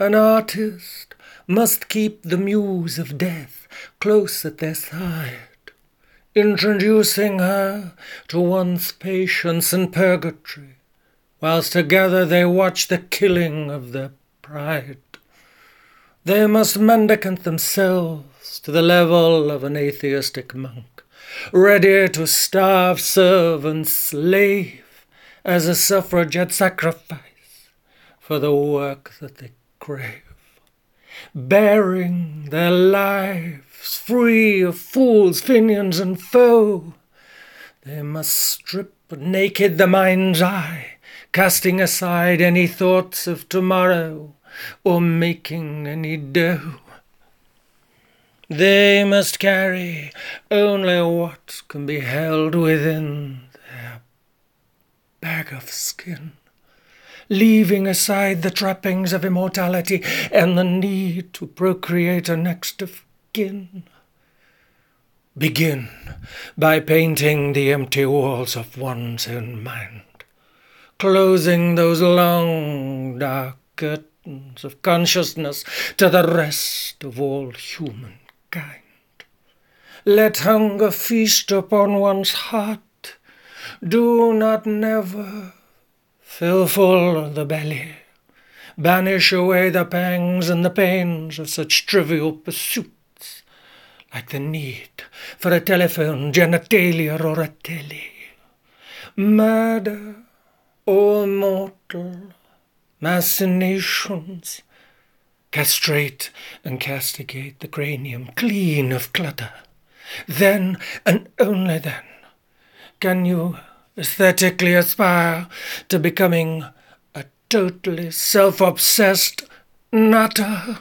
An artist must keep the muse of death close at their side, introducing her to one's patience in purgatory, whilst together they watch the killing of their pride. They must mendicant themselves to the level of an atheistic monk, ready to starve, serve, and slave as a suffragette sacrifice for the work that they crave, bearing their lives free of fools, finions, and foe. They must strip naked the mind's eye, casting aside any thoughts of tomorrow, or making any dough. They must carry only what can be held within their bag of skin, leaving aside the trappings of immortality and the need to procreate a next of kin. Begin by painting the empty walls of one's own mind, closing those long dark curtains of consciousness to the rest of all humankind. Let hunger feast upon one's heart. Do not never fill full the belly. Banish away the pangs and the pains of such trivial pursuits, like the need for a telephone, genitalia, or a telly. Murder, O mortal, machinations, castrate and castigate the cranium clean of clutter. Then, and only then, can you aesthetically aspire to becoming a totally self-obsessed nutter.